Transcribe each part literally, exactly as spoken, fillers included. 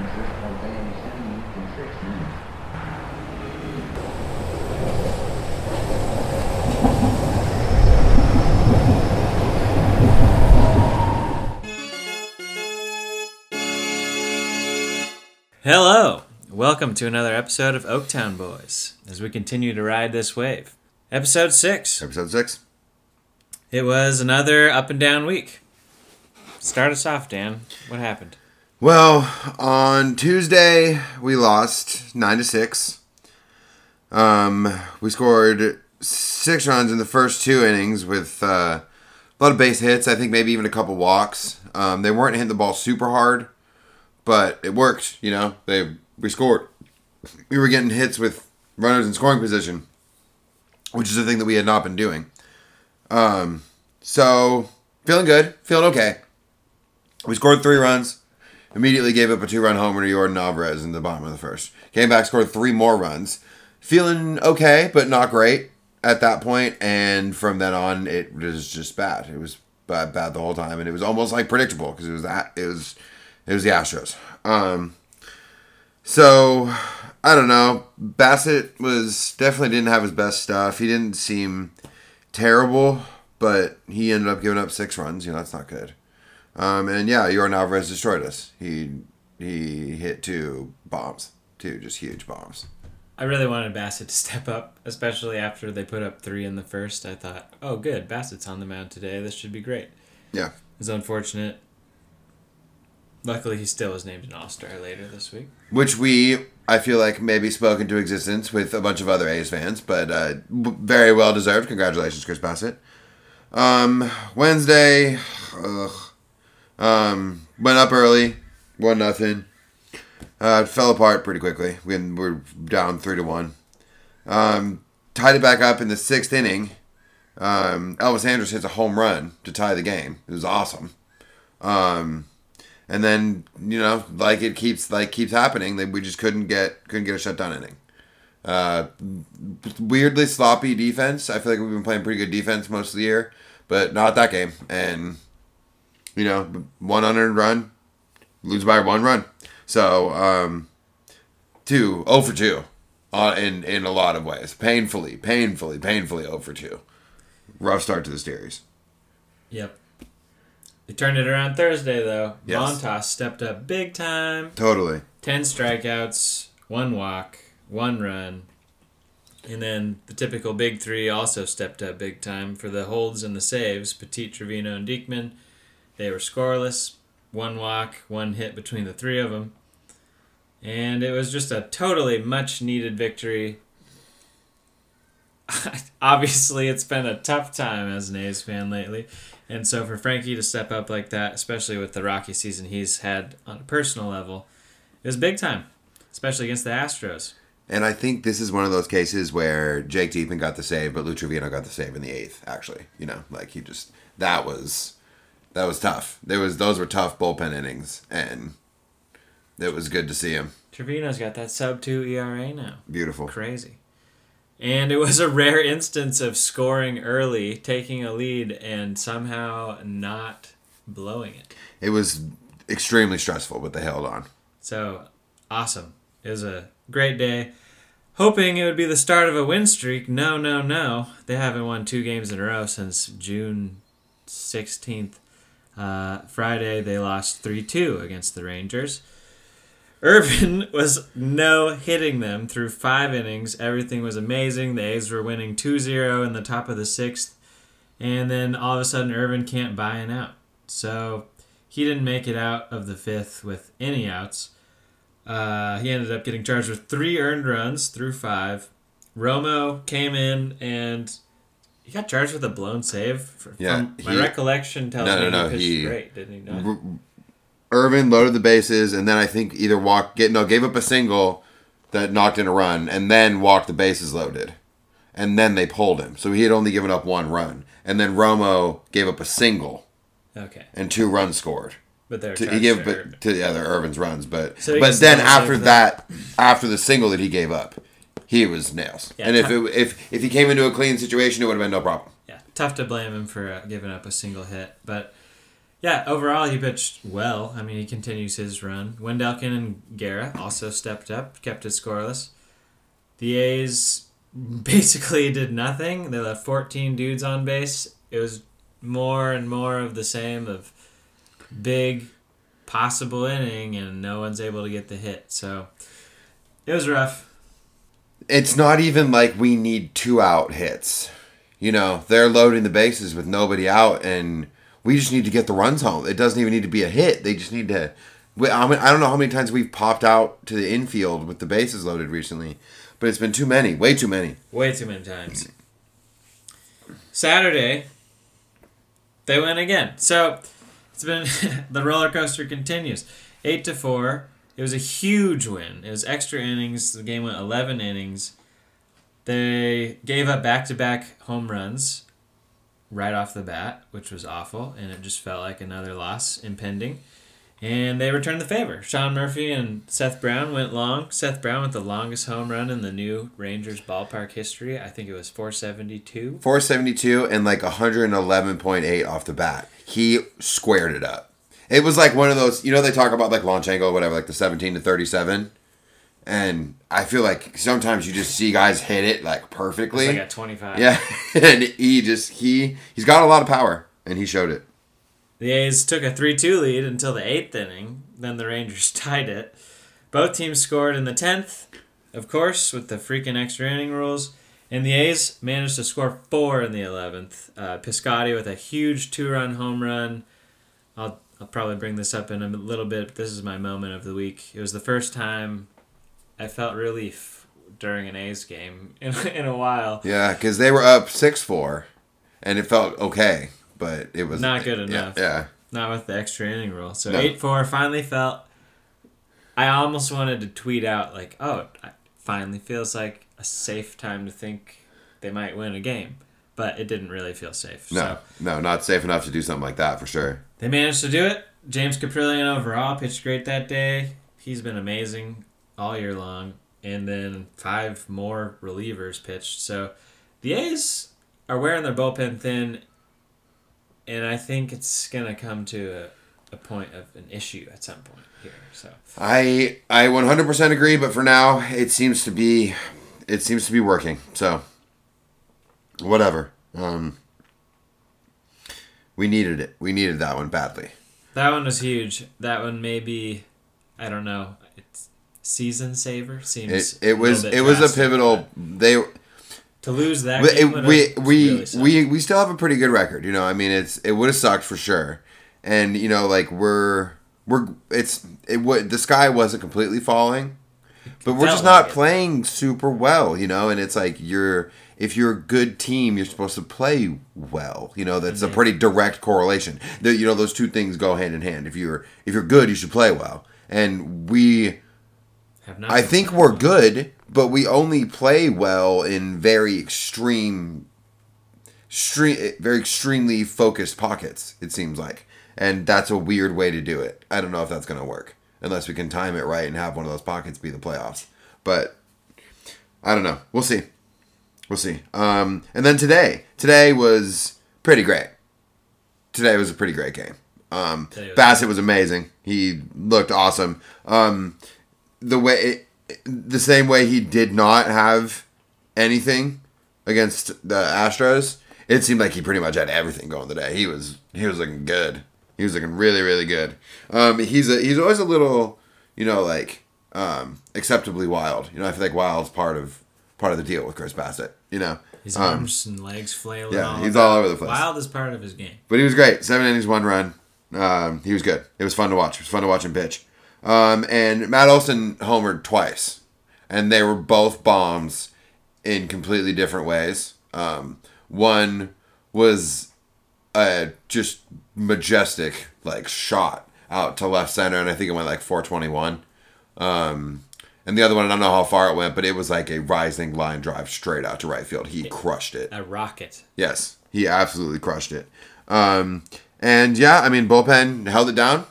services obeying any in six minutes. Hello! Welcome to another episode of Oaktown Boys, as we continue to ride this wave. Episode six. Episode six. It was another up and down week. Start us off, Dan. What happened? Well, on Tuesday, we lost nine to six. Um, we scored six runs in the first two innings with uh, a lot of base hits, I think maybe even a couple walks. Um, they weren't hitting the ball super hard. But it worked, you know. They we scored. We were getting hits with runners in scoring position, which is a thing that we had not been doing. Um, so feeling good, feeling okay. We scored three runs. Immediately gave up a two-run homer to Jordan Alvarez in the bottom of the first. Came back, scored three more runs. Feeling okay, but not great at that point. And from then on, it was just bad. It was bad, bad the whole time, and it was almost like predictable because it was that it was. It was the Astros. Um, so, I don't know. Bassett was definitely didn't have his best stuff. He didn't seem terrible, but he ended up giving up six runs. You know, that's not good. Um, and, yeah, Jordan Alvarez destroyed us. He he hit two bombs. Two just huge bombs. I really wanted Bassett to step up, especially after they put up three in the first. I thought, oh, good, Bassett's on the mound today. This should be great. Yeah. It was unfortunate. Luckily, he still was named an All-Star later this week. Which we, I feel like, maybe spoke into existence with a bunch of other A's fans, but uh, very well deserved. Congratulations, Chris Bassett. Um, Wednesday, ugh, um, went up early, one nothing. Uh, fell apart pretty quickly. We were down three to one. Um, tied it back up in the sixth inning. Um, Elvis Andrus hits a home run to tie the game. It was awesome. Um... And then, you know, like it keeps like keeps happening. That we just couldn't get couldn't get a shutdown inning. Uh, weirdly sloppy defense. I feel like we've been playing pretty good defense most of the year, but not that game. And you know, one unearned run, lose by one run. So um, two oh for two, uh, in in a lot of ways, painfully, painfully, painfully oh for two. Rough start to the series. Yep. They turned it around Thursday, though. Yes. Montas stepped up big time. Totally. Ten strikeouts, one walk, one run. And then the typical big three also stepped up big time for the holds and the saves, Petit, Trevino, and Diekman. They were scoreless. One walk, one hit between the three of them. And it was just a totally much-needed victory. Obviously, it's been a tough time as an A's fan lately. And so for Frankie to step up like that, especially with the rocky season he's had on a personal level, it was big time, especially against the Astros. And I think this is one of those cases where Jake Diekman got the save, but Lou Trevino got the save in the eighth, actually. You know, like he just, that was, that was tough. There was, those were tough bullpen innings, and it was good to see him. Trevino's got that sub two E R A now. Beautiful. Crazy. And it was a rare instance of scoring early, taking a lead, and somehow not blowing it. It was extremely stressful, but they held on. So, awesome. It was a great day. Hoping it would be the start of a win streak. No, no, no. They haven't won two games in a row since June sixteenth. Uh, Friday, they lost three two against the Rangers. Irvin was no-hitting them through five innings. Everything was amazing. The A's were winning two zero in the top of the sixth. And then all of a sudden, Irvin can't buy an out. So he didn't make it out of the fifth with any outs. Uh, he ended up getting charged with three earned runs through five. Romo came in and he got charged with a blown save. From yeah, he, my recollection tells no, me no, no, he pitched he, great, didn't he? Not? R- Irvin loaded the bases, and then I think either walked, get, no, gave up a single that knocked in a run, and then walked the bases loaded. And then they pulled him. So he had only given up one run. And then Romo gave up a single. Okay. And two runs scored. But they were to, he gave to, up, to yeah, they're Irvin's runs. But so but then after that, that, after the single that he gave up, he was nails. Yeah, and if, it, if, if he came into a clean situation, it would have been no problem. Yeah, tough to blame him for giving up a single hit, but Yeah, overall he pitched well. I mean, he continues his run. Wendelken and Guerra also stepped up, kept it scoreless. The A's basically did nothing. They left fourteen dudes on base. It was more and more of the same of big possible inning, and no one's able to get the hit. So it was rough. It's not even like we need two out hits. You know, they're loading the bases with nobody out, and we just need to get the runs home. It doesn't even need to be a hit. They just need to... I mean, I don't know how many times we've popped out to the infield with the bases loaded recently, but it's been too many. Way too many. Way too many times. Saturday, they win again. So, it's been... the roller coaster continues. eight to four. It was a huge win. It was extra innings. The game went eleven innings. They gave up back-to-back home runs right off the bat, which was awful, and it just felt like another loss impending. And they returned the favor. Sean Murphy and Seth Brown went long. Seth Brown with the longest home run in the new Rangers ballpark history. I think it was four seventy-two. four seventy-two and like one eleven point eight off the bat. He squared it up. It was like one of those, you know, they talk about like launch angle, whatever, like the seventeen to thirty-seven. And I feel like sometimes you just see guys hit it like perfectly. It's like at twenty-five. Yeah. And he just, he, he's got a lot of power, and he showed it. The A's took a three two lead until the eighth inning. Then the Rangers tied it. Both teams scored in the tenth, of course, with the freaking extra inning rules. And the A's managed to score four in the eleventh. Uh, Piscotty with a huge two-run home run. I'll, I'll probably bring this up in a little bit, but this is my moment of the week. It was the first time I felt relief during an A's game in, in a while. Yeah, because they were up six four, and it felt okay. But it was not good enough. Yeah, yeah. Not with the extra inning rule. So no. eight four finally felt... I almost wanted to tweet out, like, oh, it finally feels like a safe time to think they might win a game. But it didn't really feel safe. No, so. no, not safe enough to do something like that, for sure. They managed to do it. James Caprillion overall pitched great that day. He's been amazing all year long. And then five more relievers pitched. So the A's are wearing their bullpen thin. And I think it's going to come to a, a point of an issue at some point here. So I I one hundred percent agree, but for now it seems to be it seems to be working. So whatever. Um, we needed it. We needed that one badly. That one was huge. That one maybe I don't know. It's season saver seems It, it was it was a pivotal they To lose that we, game we we really we we still have a pretty good record, you know. I mean, it's it would have sucked for sure, and you know, like we're we're it's it would the sky wasn't completely falling, but we're just not like playing it. super well, you know. And it's like you're if you're a good team, you're supposed to play well, you know. That's mm-hmm. a pretty direct correlation. The, you know, those two things go hand in hand. If you're if you're good, you should play well, and we. I think we're good, but we only play well in very extreme, extreme, very extremely focused pockets, it seems like. And that's a weird way to do it. I don't know if that's going to work, unless we can time it right and have one of those pockets be the playoffs. But I don't know. We'll see. We'll see. Um, and then today. Today was pretty great. Today was a pretty great game. Um, Bassett was amazing. He looked awesome. Um... The way, it, the same way he did not have anything against the Astros, it seemed like he pretty much had everything going today. He was he was looking good. He was looking really really good. Um, he's a he's always a little, you know, like um, acceptably wild. You know, I feel like wild's part of part of the deal with Chris Bassett. You know, his um, arms and legs flailing. Yeah, all he's all over the place. Wild is part of his game. But he was great. Seven innings, one run. Um, he was good. It was fun to watch. It was fun to watch him pitch. Um, and Matt Olson homered twice, and they were both bombs in completely different ways. Um, one was a just majestic like shot out to left center, and I think it went like four twenty-one. Um, and the other one, I don't know how far it went, but it was like a rising line drive straight out to right field. He crushed it. A rocket. Yes, he absolutely crushed it. Um, and yeah, I mean, bullpen held it down.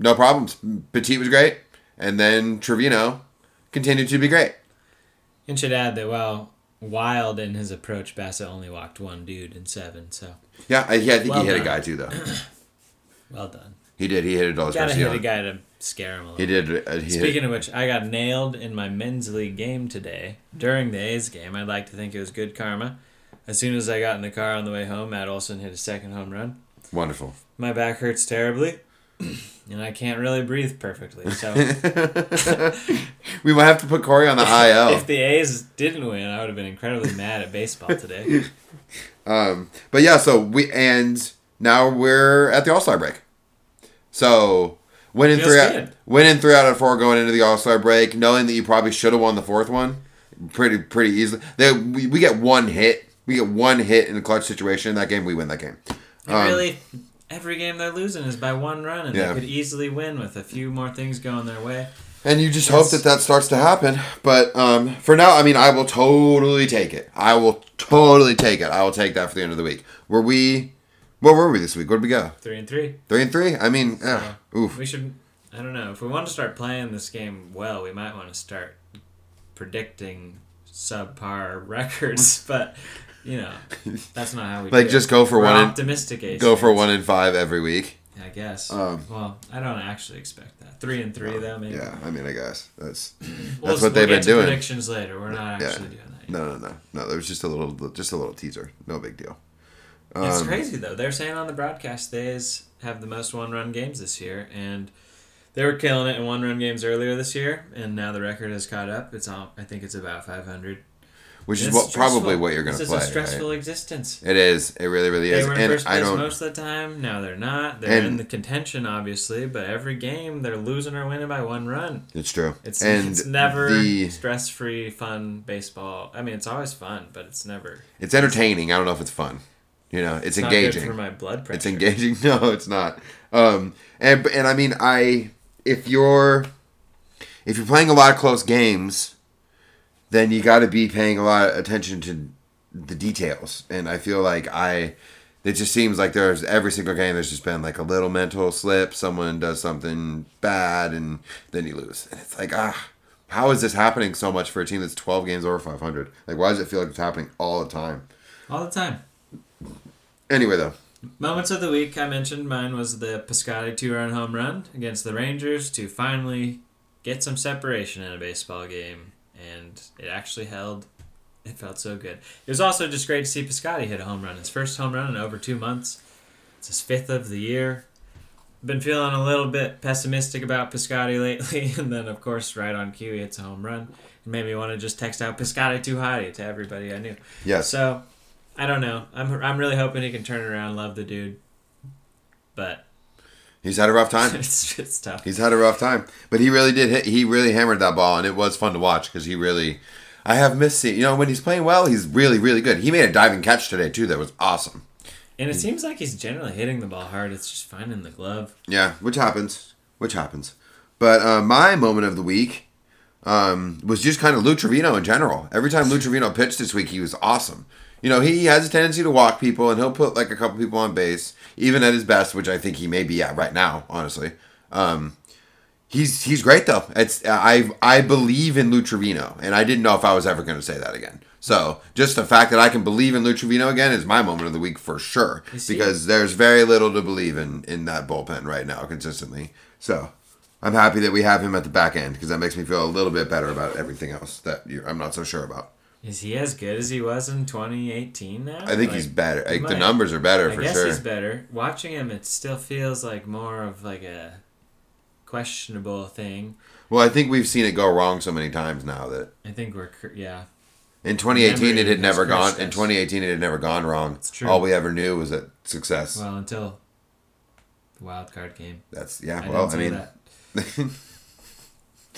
No problems. Petit was great. And then Trevino continued to be great. And should add that, well, Wild in his approach, Bassett only walked one dude in seven. So Yeah, I, yeah, I think well he hit done. a guy too, though. Well done. He did. He hit a dollar. Gotta hit a guy to scare him a little. He did. Uh, he Speaking hit. of which, I got nailed in my men's league game today. During the A's game, I'd like to think it was good karma. As soon as I got in the car on the way home, Matt Olson hit a second home run. Wonderful. My back hurts terribly, and I can't really breathe perfectly. So we might have to put Corey on the I L. If the A's didn't win, I would have been incredibly mad at baseball today. Um, but yeah, so we and now we're at the All-Star break. So, winning three, out, winning three out of four going into the All-Star break, knowing that you probably should have won the fourth one pretty pretty easily. They, we, we get one hit. We get one hit in a clutch situation. That game, we win that game. Um, really, every game they're losing is by one run, and yeah. they could easily win with a few more things going their way. And you just That's, hope that that starts to happen. But um, for now, I mean, I will totally take it. I will totally take it. I will take that for the end of the week. Were we... What were we this week? Where'd we go? Three and three. Three and three? I mean, ugh, so oof. We should, I don't know. If we want to start playing this game well, we might want to start predicting subpar records. But, you know, that's not how we like, do just it. go for we're one. Optimistic and, go for one and five every week. I guess. Um, well, I don't actually expect that. Three and three, um, though, maybe. Yeah, I mean, I guess. That's that's we'll, what we'll they've been doing. Predictions later. We're not actually yeah. doing that. Yet. No, no, no, no. There was just a little, just a little teaser. No big deal. Um, it's crazy, though. They're saying on the broadcast they have the most one-run games this year, and they were killing it in one-run games earlier this year, and now the record has caught up. It's all, I think it's about five hundred. Which and is what, probably what you're going to play. This is a stressful right? existence. It is. It really, really they is. They were in and first place most of the time. Now they're not. They're in the contention, obviously, but every game they're losing or winning by one run. It's true. It's, and it's never the, stress-free, fun baseball. I mean, it's always fun, but it's never... It's entertaining. I don't know if it's fun. You know, it's, it's engaging. It's not good for my blood pressure. It's engaging. No, it's not. Um, and and I mean, I if you're if you're playing a lot of close games, then you got to be paying a lot of attention to the details. And I feel like I, it just seems like there's every single game there's just been like a little mental slip. Someone does something bad, and then you lose. And it's like, ah, how is this happening so much for a team that's twelve games over five hundred? Like, why does it feel like it's happening all the time? All the time. Anyway, though. Moments of the week, I mentioned mine was the Piscotty two-run home run against the Rangers to finally get some separation in a baseball game, and it actually held. It felt so good. It was also just great to see Piscotty hit a home run. His first home run in over two months. It's his fifth of the year. I've been feeling a little bit pessimistic about Piscotty lately, and then, of course, right on cue, he hits a home run. It made me want to just text out Piscotty too hotty to everybody I knew. Yes. So... I don't know. I'm I'm really hoping he can turn it around. Love the dude, but he's had a rough time. it's, it's tough. He's had a rough time, but he really did hit. He really hammered that ball, and it was fun to watch because he really. I have missed it. You know, when he's playing well, he's really really good. He made a diving catch today too. That was awesome. And it he, seems like he's generally hitting the ball hard. It's just finding the glove. Yeah, which happens. Which happens. But uh, my moment of the week um, was just kind of Lou Trevino in general. Every time Lou Trevino pitched this week, he was awesome. You know, he has a tendency to walk people, and he'll put, like, a couple people on base, even at his best, which I think he may be at right now, honestly. Um, he's he's great, though. It's I I believe in Lou Trevino, and I didn't know if I was ever going to say that again. So, just the fact that I can believe in Lou Trevino again is my moment of the week for sure, because there's very little to believe in in that bullpen right now consistently. So, I'm happy that we have him at the back end, because that makes me feel a little bit better about everything else that you're, I'm not so sure about. Is he as good as he was in twenty eighteen now? I think like, he's better. Like, the numbers are better I for sure. I guess he's better. Watching him, it still feels like more of like a questionable thing. Well, I think we've seen it go wrong so many times now that... I think we're... Yeah. In twenty eighteen, it had never gone... In twenty eighteen, it had never gone wrong. It's true. All we ever knew was that success. Well, until the wild card game. That's... Yeah, I well, I mean...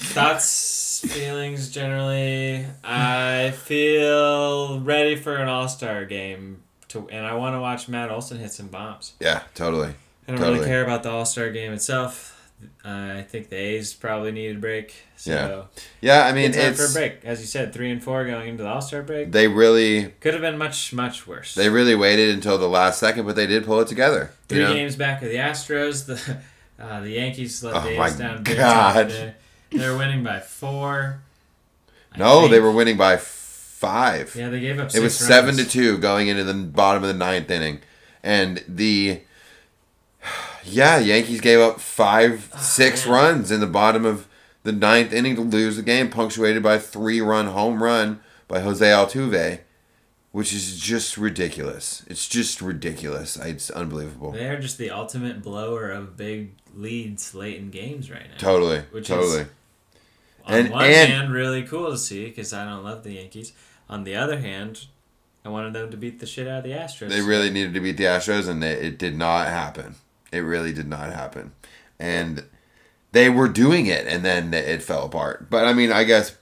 Thoughts, feelings, generally. I feel ready for an all-star game, to, and I want to watch Matt Olson hit some bombs. Yeah, totally. I don't totally. really care about the all-star game itself. Uh, I think the A's probably needed a break. So yeah. yeah, I mean, it's... It's for a break. As you said, three and four going into the all-star break. They really... Could have been much, much worse. They really waited until the last second, but they did pull it together. Three you know? games back of the Astros. The uh, the Yankees let oh the A's down big time today. They were winning by four. I no, think. they were winning by five. Yeah, they gave up six It was runs. seven to two going into the bottom of the ninth inning. And the yeah, Yankees gave up five, six oh, runs in the bottom of the ninth inning to lose the game, punctuated by a three-run home run by Jose Altuve, which is just ridiculous. It's just ridiculous. It's unbelievable. They are just the ultimate blower of big leads late in games right now. Totally, which totally. Is, on and, one and, hand, really cool to see because I don't love the Yankees. On the other hand, I wanted them to beat the shit out of the Astros. They really needed to beat the Astros, and they, it did not happen. It really did not happen. And they were doing it, and then it fell apart. But, I mean, I guess,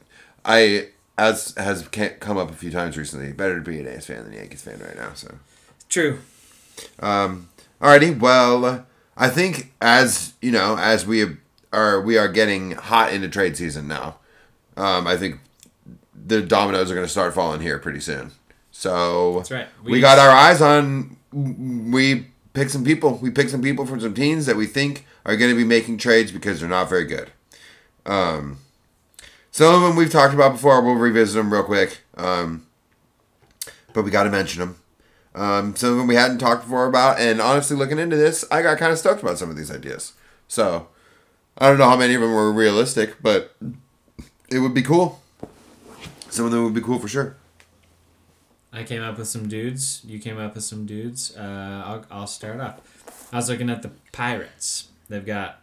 I as has come up a few times recently, better to be an A's fan than a Yankees fan right now. So true. Um, alrighty, well, I think as, you know, as we are, we are getting hot into trade season now, um, I think the dominoes are going to start falling here pretty soon. So that's right. we, we got our eyes on, we pick some people. We pick some people from some teams that we think are going to be making trades because they're not very good. Um, some of them we've talked about before. We'll revisit them real quick. Um, but we got to mention them. Um, some of them we hadn't talked before about. And honestly, looking into this, I got kind of stoked about some of these ideas. So I don't know how many of them were realistic, but it would be cool. Some of them would be cool for sure. I came up with some dudes. You came up with some dudes. Uh, I'll, I'll start off. I was looking at the Pirates. They've got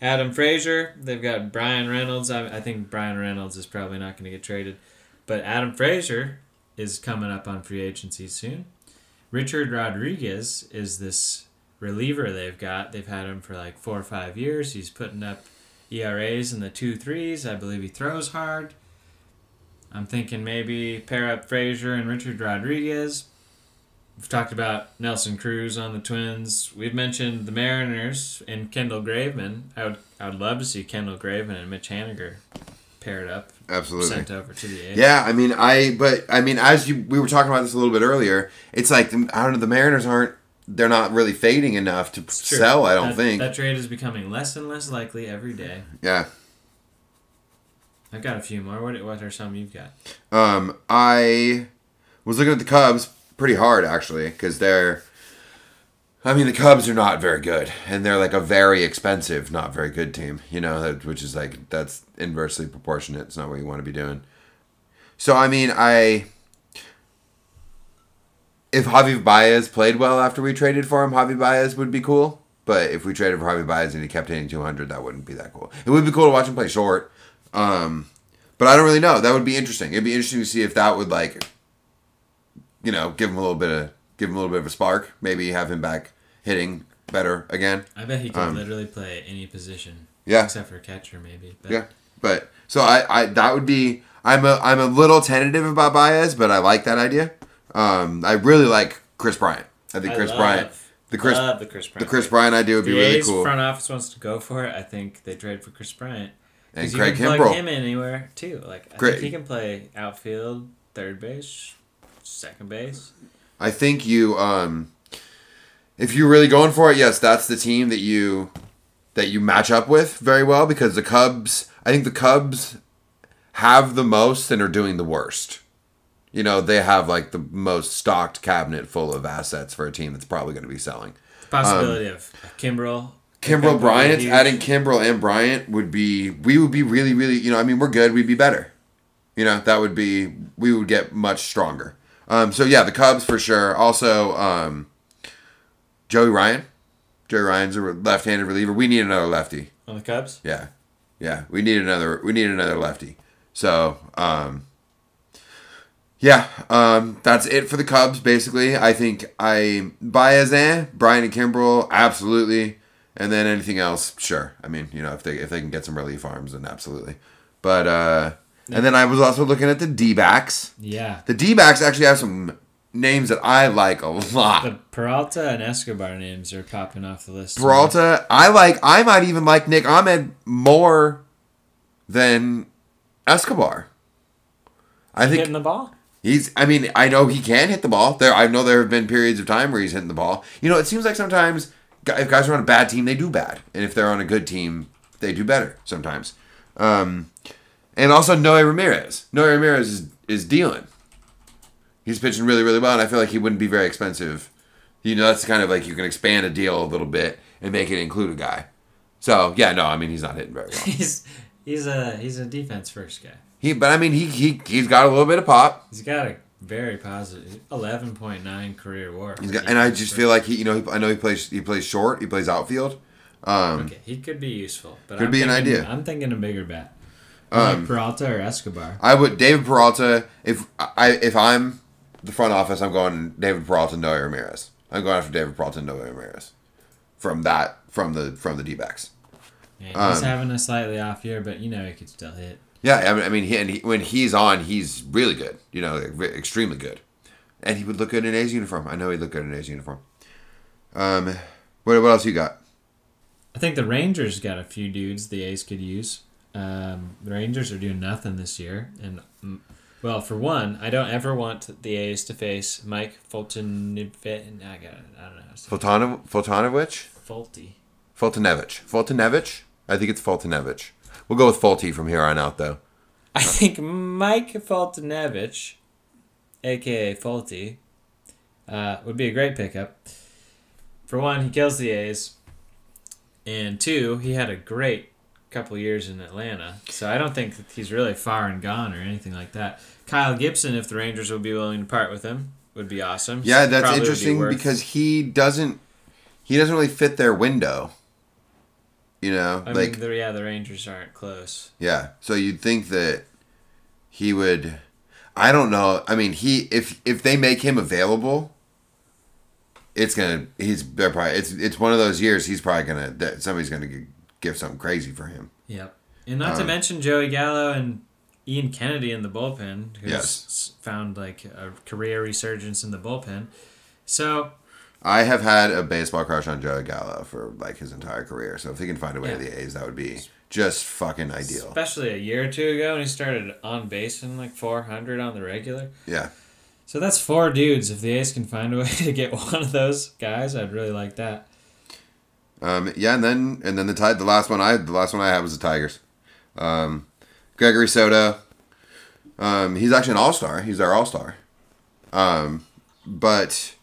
Adam Frazier. They've got Brian Reynolds. I, I think Brian Reynolds is probably not going to get traded. But Adam Frazier is coming up on free agency soon. Richard Rodriguez is this reliever they've got. They've had him for like four or five years. He's putting up E R As in the two threes. I believe he throws hard. I'm thinking maybe pair up Frazier and Richard Rodriguez. We've talked about Nelson Cruz on the Twins. We've mentioned the Mariners and Kendall Graveman. I would I would love to see Kendall Graveman and Mitch Haniger paired up. Absolutely. Sent over to the A's. Yeah, I mean I but I mean as you we were talking about this a little bit earlier, it's like the, I don't know the Mariners aren't they're not really fading enough to sell, I don't that, think. That trade is becoming less and less likely every day. Yeah. I've got a few more. What what are some you've got? Um, I was looking at the Cubs pretty hard, actually, because they're... I mean, the Cubs are not very good, and they're like a very expensive, not very good team, you know, that, which is like, that's inversely proportionate. It's not what you want to be doing. So, I mean, I... If Javi Baez played well after we traded for him, Javi Baez would be cool. But if we traded for Javi Baez and he kept hitting two hundred, that wouldn't be that cool. It would be cool to watch him play short. Um, but I don't really know. That would be interesting. It'd be interesting to see if that would like, you know, give him a little bit of give him a little bit of a spark. Maybe have him back hitting better again. I bet he could um, literally play any position. Yeah, except for catcher, maybe. But. Yeah, but so I, I that would be. I'm a I'm a little tentative about Baez, but I like that idea. Um, I really like Chris Bryant. I think I Chris love, Bryant. The Chris, love the Chris Bryant. The Chris Bryant idea would the be A's really cool. If the front office wants to go for it, I think they trade for Chris Bryant. And Craig Kimbrel. You can plug him in anywhere, too. Like, I think he can play outfield, third base, second base. I think you, um, if you're really going for it, yes, that's the team that you that you match up with very well because the Cubs, I think the Cubs have the most and are doing the worst. You know, they have, like, the most stocked cabinet full of assets for a team that's probably going to be selling. The possibility um, of Kimbrel. Kimbrel Bryant, adding Kimbrel and Bryant would be, we would be really, really, you know, I mean, we're good, we'd be better. You know, that would be, we would get much stronger. Um, so, yeah, the Cubs for sure. Also, um, Joey Ryan. Joey Ryan's a left-handed reliever. We need another lefty. On the Cubs? Yeah. Yeah, we need another, we need another lefty. So, um, yeah, um, that's it for the Cubs, basically. I think I, Baez and Bryant and Kimbrel, absolutely. And then anything else, sure. I mean, you know, if they if they can get some relief arms, then absolutely. But uh, and then I was also looking at the D-backs. Yeah. The D-backs actually have some names that I like a lot. The Peralta and Escobar names are popping off the list. Peralta, I like. I might even like Nick Ahmed more than Escobar. I think hitting the ball. He's. I mean, I know he can hit the ball. There, I know there have been periods of time where he's hitting the ball. You know, it seems like sometimes. If guys are on a bad team, they do bad. And if they're on a good team, they do better sometimes. Um, and also Noe Ramirez. Noe Ramirez is, is dealing. He's pitching really, really well, and I feel like he wouldn't be very expensive. You know, that's kind of like you can expand a deal a little bit and make it include a guy. So yeah, no, I mean he's not hitting very well. he's he's a he's a defense first guy. He, but I mean he he he's got a little bit of pop. He's got a very positive eleven point nine career W A R. He's got, and I just feel like he, you know, he, I know he plays he plays short, he plays outfield. Um, okay, he could be useful. But could I'm be thinking, an idea. I'm thinking a bigger bat. Um, like Peralta or Escobar. I would David Peralta. If I if I'm the front office, I'm going David Peralta, Noe Ramirez. I'm going after David Peralta, Noe Ramirez. From that, from the from the D-backs. Yeah, he's um, having a slightly off year, but you know he could still hit. Yeah, I mean, I mean, he, and he, when he's on, he's really good. You know, extremely good. And he would look good in an A's uniform. I know he'd look good in an A's uniform. Um, what what else you got? I think the Rangers got a few dudes the A's could use. Um, the Rangers are doing nothing this year, and well, for one, I don't ever want the A's to face Mike Fulton. I got it. I don't know. Fulton Fultonovich. Fulty. Fultonevich. Fultonevich. I think it's Fultonevich. We'll go with Fulty from here on out, though. I think Mike Fultonevich, aka Fulty, uh, would be a great pickup. For one, he kills the A's, and two, he had a great couple years in Atlanta, so I don't think that he's really far and gone or anything like that. Kyle Gibson, if the Rangers would be willing to part with him, would be awesome. Yeah, that's probably interesting be because he doesn't he doesn't really fit their window. You know, I like mean, the, yeah, the Rangers aren't close. Yeah, so you'd think that he would. I don't know. I mean, he if if they make him available, it's gonna. He's they're probably. It's it's one of those years. He's probably gonna. Somebody's gonna get. Give something crazy for him. Yep. And not um, to mention Joey Gallo and Ian Kennedy in the bullpen, who's yes. found like a career resurgence in the bullpen. So I have had a baseball crush on Joey Gallo for like his entire career. So if he can find a way yeah. to the A's, that would be just fucking ideal. Especially a year or two ago when he started on base in like four hundred on the regular. Yeah. So that's four dudes. If the A's can find a way to get one of those guys, I'd really like that. Um, yeah, and then and then the tide, the last one I the last one I had was the Tigers. Um, Gregory Soto. Um, he's actually an all-star. He's our all-star. Um, but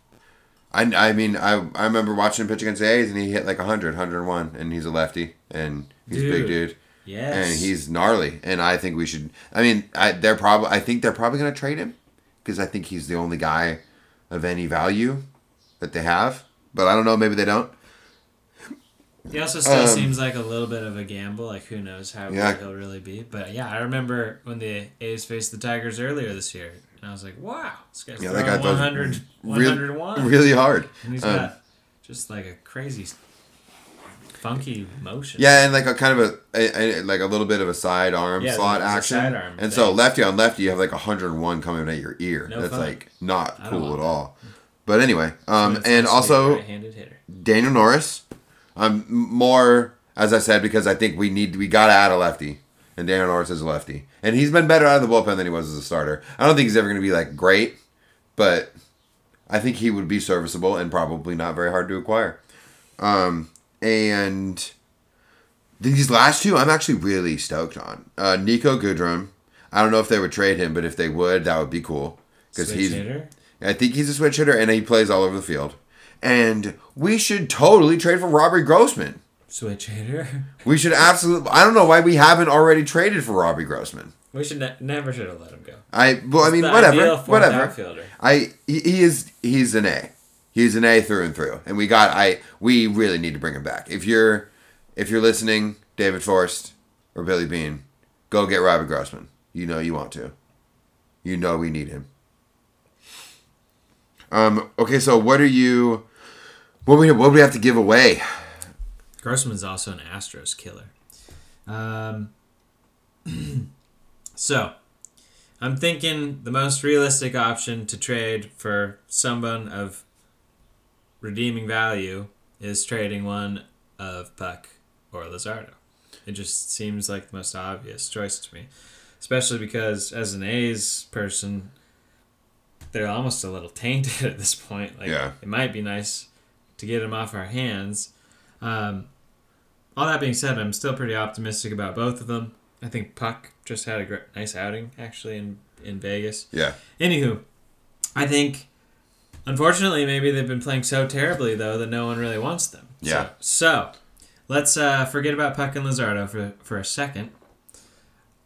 I, I mean I I remember watching him pitch against the A's and he hit like one hundred, one oh one and he's a lefty and he's dude. a big dude. Yes. And he's gnarly and I think we should I mean I they're probably I think they're probably going to trade him because I think he's the only guy of any value that they have. But I don't know, maybe they don't. He also still um, seems like a little bit of a gamble. Like, who knows how yeah. good he'll really be. But, yeah, I remember when the A's faced the Tigers earlier this year. And I was like, wow, this guy's yeah, throwing one hundred, one oh one. Really, really hard. And he's um, got just, like, a crazy, funky motion. Yeah, and, like, a kind of a, a, a like a little bit of a side arm yeah, slot action. Side arm and thing. So, lefty on lefty, you have, like, one oh one coming at your ear. No That's, fun. like, not cool at that. all. But, anyway. um, And also, right-handed hitter. Daniel Norris. Um, more, as I said, because I think we need, we got to add a lefty. And Daniel Norris is a lefty. And he's been better out of the bullpen than he was as a starter. I don't think he's ever going to be, like, great. But I think he would be serviceable and probably not very hard to acquire. Um, and these last two I'm actually really stoked on. Uh, Nico Goodrum. I don't know if they would trade him, but if they would, that would be cool. Switch he's, hitter? I think he's a switch hitter, and he plays all over the field. And we should totally trade for Robbie Grossman. Switch hitter. We should absolutely. I don't know why we haven't already traded for Robbie Grossman. We should ne- never should have let him go. I well, That's I mean, the whatever, ideal for whatever. An outfielder. I he, he is he's an A. He's an A through and through. And we got I we really need to bring him back. If you're if you're listening, David Forrest or Billy Beane, go get Robbie Grossman. You know you want to. You know we need him. Um. Okay. So what are you? What we what do we have to give away? Grossman's also an Astros killer. Um, so, I'm thinking the most realistic option to trade for someone of redeeming value is trading one of Puck or Luzardo. It just seems like the most obvious choice to me, especially because as an A's person, they're almost a little tainted at this point. Like, yeah. It might be nice to get him off our hands. Um, all that being said, I'm still pretty optimistic about both of them. I think Puck just had a great, nice outing, actually, in, in Vegas. Yeah. Anywho, I think Unfortunately, maybe they've been playing so terribly, though, that no one really wants them. Yeah. So, so let's uh, forget about Puck and Luzardo for, for a second.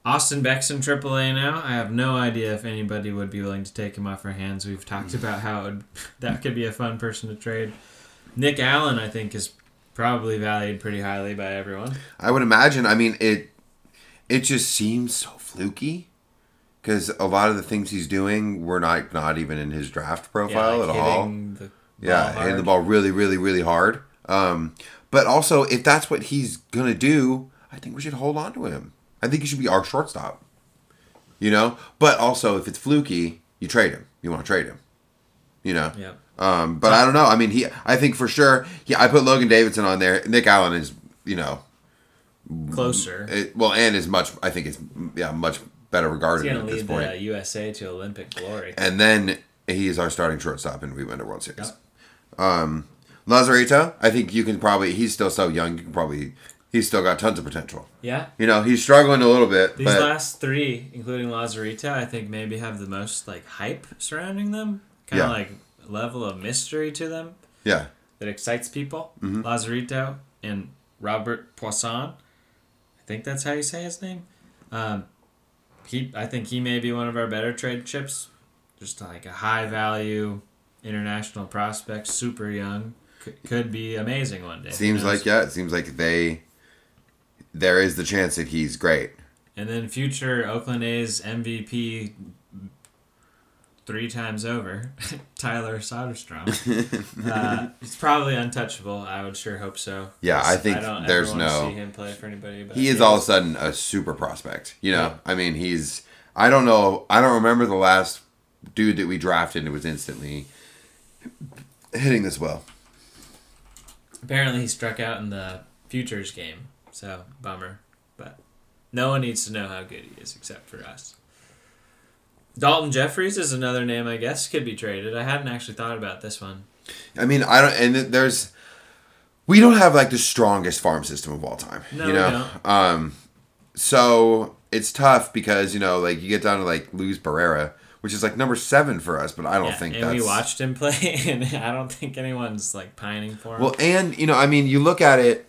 Austin Beck's in triple A now. I have no idea if anybody would be willing to take him off our hands. We've talked about how it would, that could be a fun person to trade. Nick Allen, I think, is probably valued pretty highly by everyone. I would imagine. I mean, it it just seems so fluky because a lot of the things he's doing were not not even in his draft profile yeah, like at all. The yeah, hitting the ball really, really, really hard. Um, but also, if that's what he's going to do, I think we should hold on to him. I think he should be our shortstop, you know? But also, if it's fluky, you trade him. You want to trade him, you know? Yeah. Um, but I don't know. I mean, he. I think for sure, yeah, I put Logan Davidson on there. Nick Allen is, you know... Closer. It, well, and is much, I think is yeah, much better regarded at this point. He's going to lead the U S A to Olympic glory. And then he is our starting shortstop and we win the World Series. Yep. Um, Lazarito, I think you can probably... He's still so young, you can probably... He's still got tons of potential. Yeah. You know, he's struggling a little bit. These but... last three, including Lazarito, I think maybe have the most like hype surrounding them. Kind of yeah. like level of mystery to them. Yeah. That excites people. Mm-hmm. Lazarito and Robert Poisson. I think that's how you say his name. Um, he, I think he may be one of our better trade chips. Just like a high value international prospect, super young. C- could be amazing one day. Seems like, yeah. It seems like they... There is the chance that he's great. And then future Oakland A's M V P three times over, Tyler Soderstrom. uh, it's probably untouchable. I would sure hope so. Yeah, I think I don't there's ever want no... to see him play for anybody. But he is yeah. all of a sudden a super prospect. You know, yeah. I mean, he's... I don't know. I don't remember the last dude that we drafted who was instantly hitting this well. Apparently he struck out in the futures game. So, bummer. But no one needs to know how good he is except for us. Dalton Jeffries is another name I guess could be traded. I hadn't actually thought about this one. I mean, I don't... And there's... We don't have, like, the strongest farm system of all time. No, you know? We don't. Um, so, it's tough because, you know, like, you get down to, like, Luis Barrera, which is, like, number seven for us, but I don't yeah, think and that's... And we watched him play, and I don't think anyone's, like, pining for him. Well, and, you know, I mean, you look at it,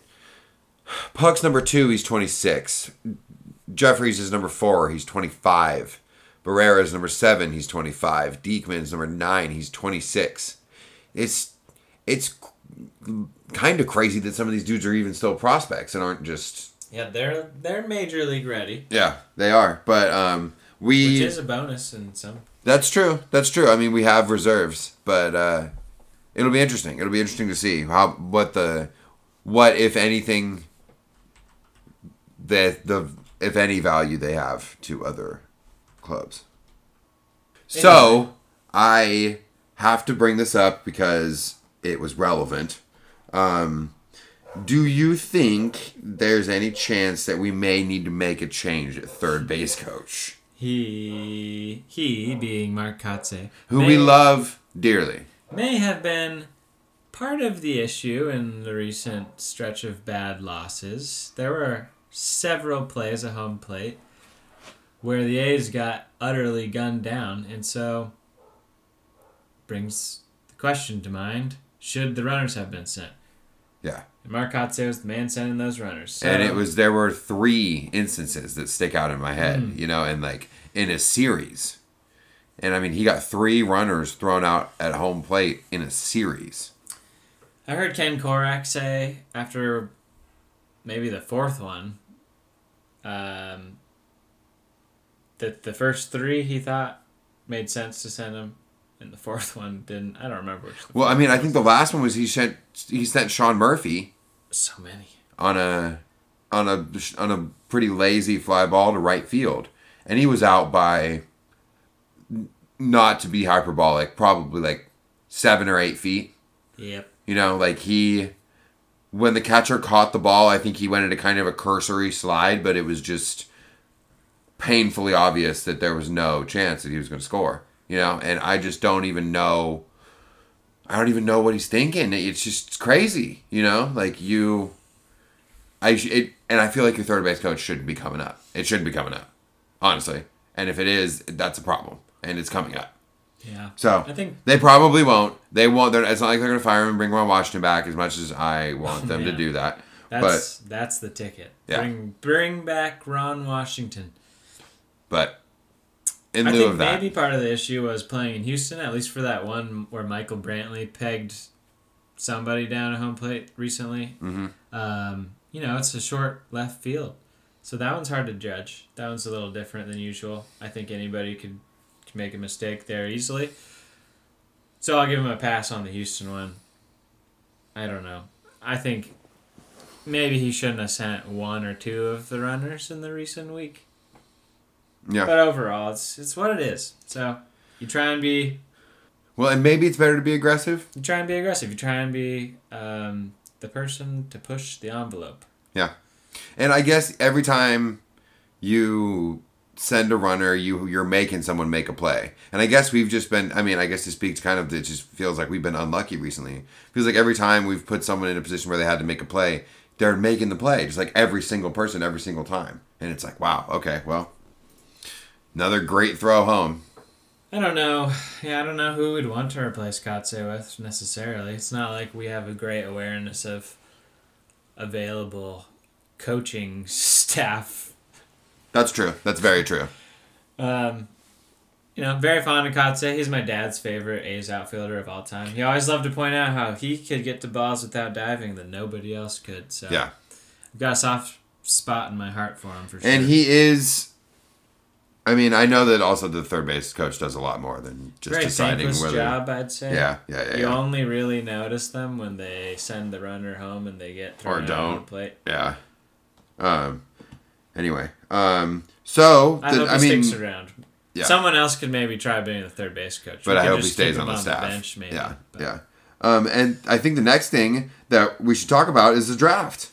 Puck's number two, he's twenty-six. Jeffries is number four, he's twenty-five. Barrera's number seven, he's twenty-five. Diekman's number nine, he's twenty-six. It's it's kind of crazy that some of these dudes are even still prospects and aren't just... Yeah, they're they're major league ready. Yeah, they are, but um, we... Which is a bonus in some... That's true, that's true. I mean, we have reserves, but uh, it'll be interesting. It'll be interesting to see how what the... What, if anything... The, the if any value they have to other clubs. Anyway. So I have to bring this up because it was relevant. Um, do you think there's any chance that we may need to make a change at third base coach? He he being Mark Kotze, who may, we love dearly, may have been part of the issue in the recent stretch of bad losses. There were several plays at home plate where the A's got utterly gunned down, and so brings the question to mind, should the runners have been sent? Yeah. And Mark Kotze was the man sending those runners. So. And it was, there were three instances that stick out in my head, mm. you know, and like in a series. And I mean, he got three runners thrown out at home plate in a series. I heard Ken Korak say after maybe the fourth one, um, that the first three he thought made sense to send him, and the fourth one didn't. I don't remember. Which well, I mean, I think the last one was he sent he sent Sean Murphy. So many on a on a on a pretty lazy fly ball to right field, and he was out by, not to be hyperbolic, probably like seven or eight feet. Yep. You know, like he. When the catcher caught the ball, I think he went into kind of a cursory slide, but it was just painfully obvious that there was no chance that he was going to score. You know, and I just don't even know. I don't even know what he's thinking. It's just crazy. You know, like you, I it, and I feel like your third base coach shouldn't be coming up. It shouldn't be coming up, honestly. And if it is, that's a problem, and it's coming up. Yeah. So I think they probably won't. They won't. It's not like they're going to fire him and bring Ron Washington back as much as I want them yeah. to do that. That's but, that's the ticket. Yeah. Bring bring back Ron Washington. But in I lieu think of that, maybe part of the issue was playing in Houston, at least for that one where Michael Brantley pegged somebody down at home plate recently. Mm-hmm. Um, you know, it's a short left field. So that one's hard to judge. That one's a little different than usual. I think anybody could, could make a mistake there easily. So I'll give him a pass on the Houston one. I don't know. I think maybe he shouldn't have sent one or two of the runners in the recent week. Yeah. But overall, it's it's what it is. So you try and be... Well, and maybe it's better to be aggressive. You try and be aggressive. You try and be um, the person to push the envelope. Yeah. And I guess every time you send a runner, you, you're making someone make a play. And I guess we've just been, I mean, I guess it speaks kind of, it just feels like we've been unlucky recently. It feels like every time we've put someone in a position where they had to make a play, they're making the play. Just like every single person, every single time. And it's like, wow, okay, well, another great throw home. I don't know. Yeah, I don't know who we'd want to replace Kotze with necessarily. It's not like we have a great awareness of available coaching staff. That's true. That's very true. Um, you know, very fond of Kotze. He's my dad's favorite A's outfielder of all time. He always loved to point out how he could get to balls without diving that nobody else could. So yeah. I've got a soft spot in my heart for him for sure. And he is... I mean, I know that also the third base coach does a lot more than just Very deciding whether... Very job, I'd say. Yeah, yeah, yeah. You yeah. only really notice them when they send the runner home and they get thrown or don't. Out of the plate. Yeah. Um, anyway, um, so... I the, hope he I mean, sticks around. Yeah. Someone else could maybe try being the third base coach. But we I hope he stays on the staff. On the bench, maybe, yeah, but. yeah. Um, and I think the next thing that we should talk about is the draft.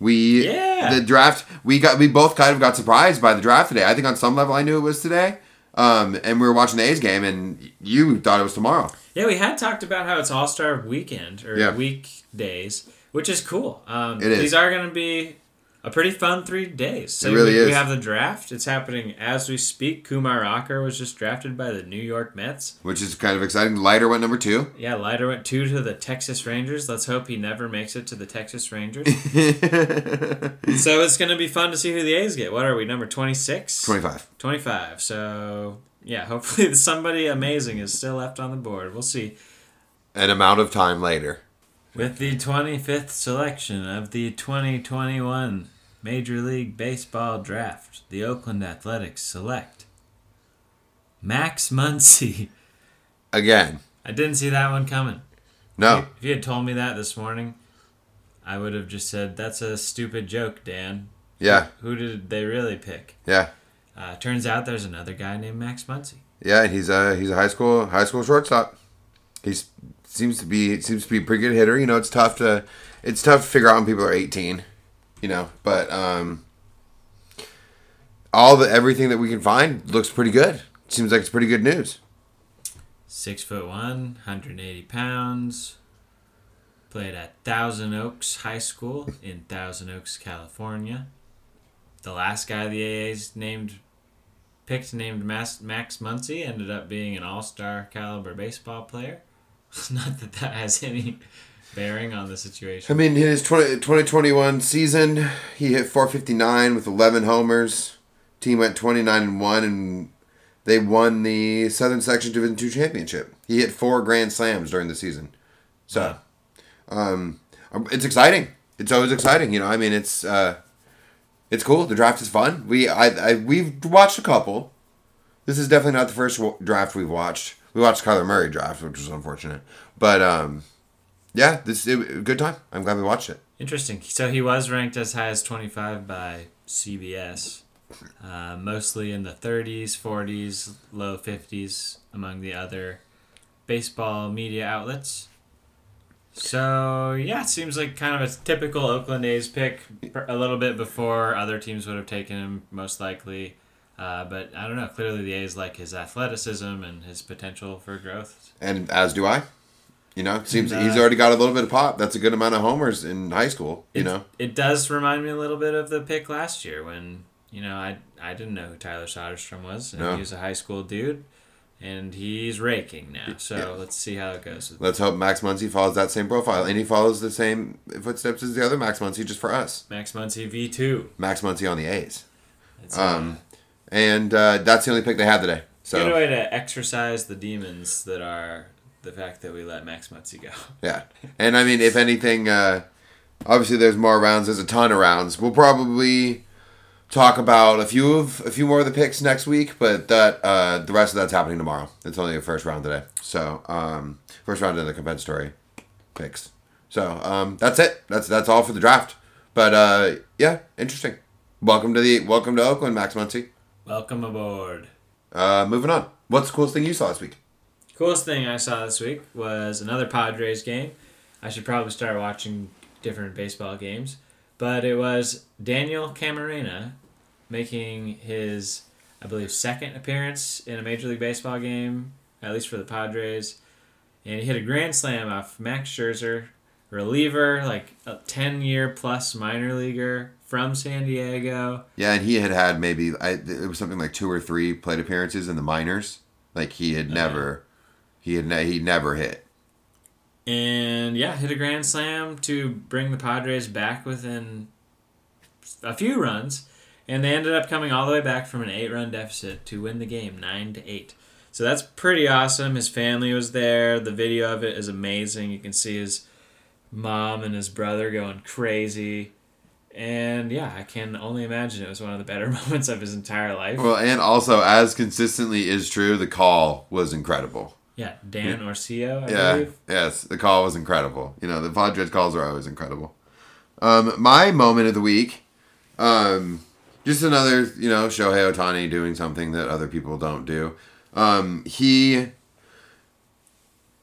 We yeah. the draft we got we both kind of got surprised by the draft today. I think on some level I knew it was today, um, and we were watching the A's game, and you thought it was tomorrow. Yeah, we had talked about how it's All-Star Weekend or yeah. weekdays, which is cool. Um, it is. These are going to be a pretty fun three days. So it really we, is. We have the draft. It's happening as we speak. Kumar Rocker was just drafted by the New York Mets, which is kind of exciting. Leiter went number two. Yeah, Leiter went two to the Texas Rangers. Let's hope he never makes it to the Texas Rangers. So it's going to be fun to see who the A's get. What are we, number twenty-six? twenty-five. twenty-five. So, yeah, hopefully somebody amazing is still left on the board. We'll see. An amount of time later. With the twenty-fifth selection of the twenty twenty-one Major League Baseball Draft, the Oakland Athletics select Max Muncy. Again. I didn't see that one coming. No. If you had told me that this morning, I would have just said, that's a stupid joke, Dan. Yeah. Who did they really pick? Yeah. Uh, turns out there's another guy named Max Muncy. Yeah, he's a, he's a high school high school shortstop. He's... Seems to be seems to be a pretty good hitter. You know, it's tough to it's tough to figure out when people are eighteen. You know, but um, all the everything that we can find looks pretty good. Seems like it's pretty good news. Six foot one, one hundred eighty pounds. Played at Thousand Oaks High School in Thousand Oaks, California. The last guy the A A's named picked named Max Muncy ended up being an all-star caliber baseball player. Not that that has any bearing on the situation. I mean, his twenty twenty-one season, he hit four fifty-nine with eleven homers. Team went twenty-nine and one, and they won the Southern Section Division two championship. He hit four grand slams during the season. So, wow. um, it's exciting. It's always exciting, you know. I mean, it's uh, it's cool. The draft is fun. We I, I we've watched a couple. This is definitely not the first draft we've watched. We watched Kyler Murray draft, which was unfortunate. But, um, yeah, this it, it, good time. I'm glad we watched it. Interesting. So he was ranked as high as twenty-five by C B S, uh, mostly in the thirties, forties, low fifties among the other baseball media outlets. So, yeah, it seems like kind of a typical Oakland A's pick, a little bit before other teams would have taken him, most likely. Uh, but I don't know. Clearly, the A's like his athleticism and his potential for growth. And as do I. You know, it seems and, uh, he's already got a little bit of pop. That's a good amount of homers in high school. You it, know, it does remind me a little bit of the pick last year when you know I I didn't know who Tyler Soderstrom was, and no. he was a high school dude, And he's raking now, so yeah. Let's see how it goes. Let's hope Max Muncy follows that same profile, and he follows the same footsteps as the other Max Muncy, just for us. Max Muncy V two. Max Muncy on the A's. That's um, a, and uh, that's the only pick they had today. So good way to exercise the demons that are the fact that we let Max Muncy go. Yeah, and I mean, if anything, uh, obviously there's more rounds. There's a ton of rounds. We'll probably talk about a few of a few more of the picks next week, but that uh, the rest of that's happening tomorrow. It's only a first round today, so um, first round of the compensatory picks. So um, that's it. That's that's all for the draft. But uh, yeah, interesting. Welcome to the welcome to Oakland, Max Muncy. Welcome aboard. Uh, moving on. What's the coolest thing you saw this week? Coolest thing I saw this week was another Padres game. I should probably start watching different baseball games. But it was Daniel Camarena making his, I believe, second appearance in a Major League Baseball game, at least for the Padres. And he hit a grand slam off Max Scherzer, reliever, like a ten-year-plus minor leaguer from San Diego. Yeah, and he had had maybe, I, it was something like two or three plate appearances in the minors. Like, he had okay. never, he had ne- he never hit. And, yeah, hit a grand slam to bring the Padres back within a few runs. And they ended up coming all the way back from an eight-run deficit to win the game, nine to eight. So that's pretty awesome. His family was there. The video of it is amazing. You can see his mom and his brother going crazy. And, yeah, I can only imagine it was one of the better moments of his entire life. Well, and also, as consistently is true, the call was incredible. Yeah, Dan Orsillo, I yeah, believe. Yes, the call was incredible. You know, the Padres calls are always incredible. Um, my moment of the week, um, just another, you know, Shohei Ohtani doing something that other people don't do. Um, he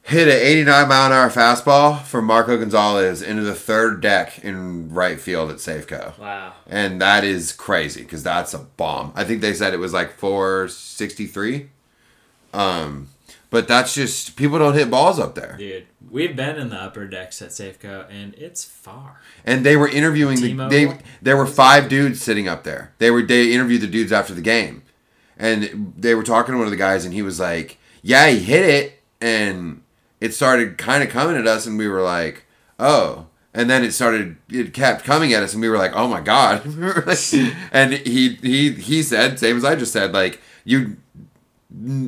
hit an eighty-nine mile an hour fastball from Marco Gonzalez into the third deck in right field at Safeco. Wow. And that is crazy because that's a bomb. I think they said it was like four sixty-three. Um... But that's just, people don't hit balls up there. Dude, we've been in the upper decks at Safeco, and it's far. And they were interviewing, the, they there were five dudes sitting up there. They were they interviewed the dudes after the game. And they were talking to one of the guys, and he was like, yeah, he hit it, and it started kind of coming at us, and we were like, oh. And then it started, it kept coming at us, and we were like, oh my God. And he, he, he said, same as I just said, like, you...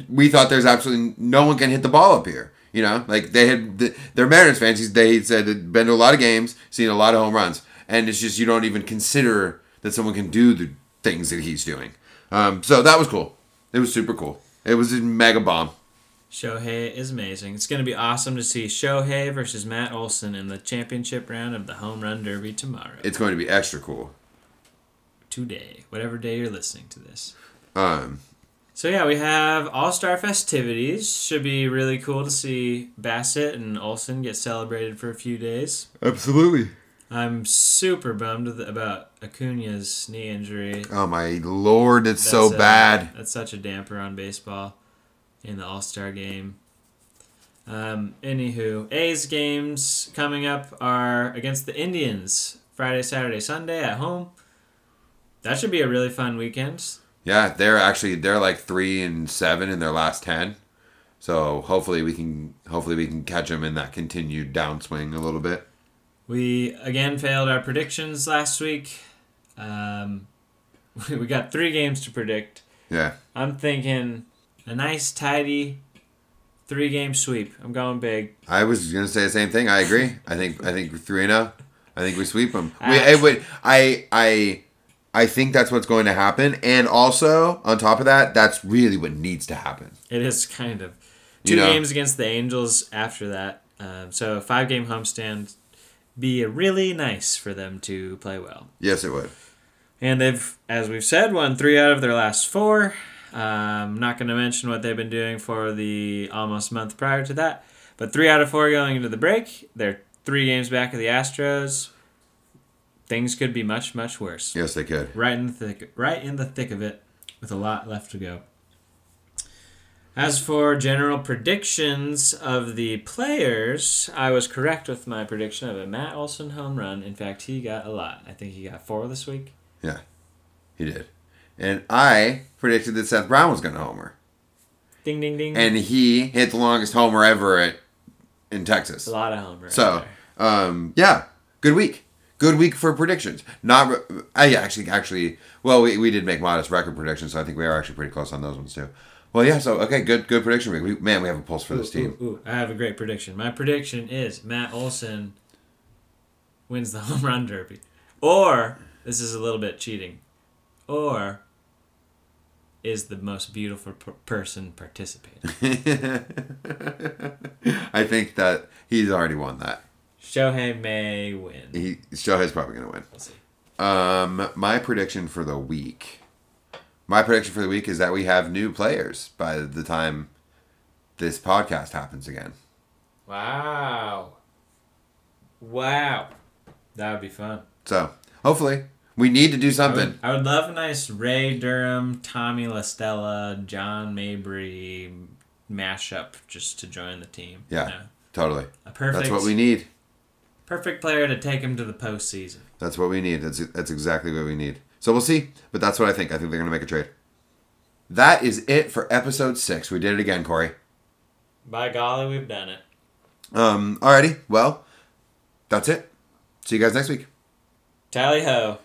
we thought there's absolutely no one can hit the ball up here. You know, like they had, the, their Mariners fans, they said they'd been to a lot of games, seen a lot of home runs. And it's just, you don't even consider that someone can do the things that he's doing. Um, so that was cool. It was super cool. It was a mega bomb. Shohei is amazing. It's going to be awesome to see Shohei versus Matt Olson in the championship round of the Home Run Derby tomorrow. It's going to be extra cool. Today, whatever day you're listening to this. Um... So, yeah, we have All-Star festivities. Should be really cool to see Bassett and Olsen get celebrated for a few days. Absolutely. I'm super bummed about Acuna's knee injury. Oh, my Lord, it's that's so a, bad. That's such a damper on baseball in the All-Star game. Um, anywho, A's games coming up are against the Indians Friday, Saturday, Sunday at home. That should be a really fun weekend. Yeah, they're actually they're like three and seven in their last ten, so hopefully we can hopefully we can catch them in that continued downswing a little bit. We again failed our predictions last week. Um, we got three games to predict. Yeah, I'm thinking a nice tidy three game sweep. I'm going big. I was gonna say the same thing. I agree. I think I think three and zero. I think we sweep them. I, we, I would. I I. I think that's what's going to happen. And also, on top of that, that's really what needs to happen. It is kind of. Two you know, games against the Angels after that. Um, so, a five-game homestand be really nice for them to play well. Yes, it would. And they've, as we've said, won three out of their last four. Um, I'm not going to mention what they've been doing for the almost month prior to that. But three out of four going into the break. They're three games back of the Astros. Things could be much, much worse. Yes, they could. Right in the thick, right in the thick of it, with a lot left to go. As for general predictions of the players, I was correct with my prediction of a Matt Olson home run. In fact, he got a lot. I think he got four this week. Yeah, he did. And I predicted that Seth Brown was going to homer. Ding, ding, ding. And he hit the longest homer ever at, in Texas. A lot of homers. So, um, yeah, good week. Good week for predictions. Not, I actually, actually, well, we, we did make modest record predictions, so I think we are actually pretty close on those ones too. Well, yeah, so, okay, good good prediction week. We, man, we have a pulse for ooh, this team. Ooh, ooh. I have a great prediction. My prediction is Matt Olson wins the home run derby. Or, this is a little bit cheating, or is the most beautiful per- person participating. I think that he's already won that. Shohei may win. He, Shohei's probably going to win. We'll see. Um, my prediction for the week. My prediction for the week is that we have new players by the time this podcast happens again. Wow. Wow. That would be fun. So, hopefully. We need to do something. I would, I would love a nice Ray Durham, Tommy La Stella, John Mabry mashup just to join the team. Yeah, you know? Totally. A perfect, that's what we need. Perfect player to take him to the postseason. That's what we need. That's that's exactly what we need. So we'll see. But that's what I think. I think they're going to make a trade. That is it for episode six. We did it again, Corey. By golly, we've done it. Um. Alrighty. Well, that's it. See you guys next week. Tally ho.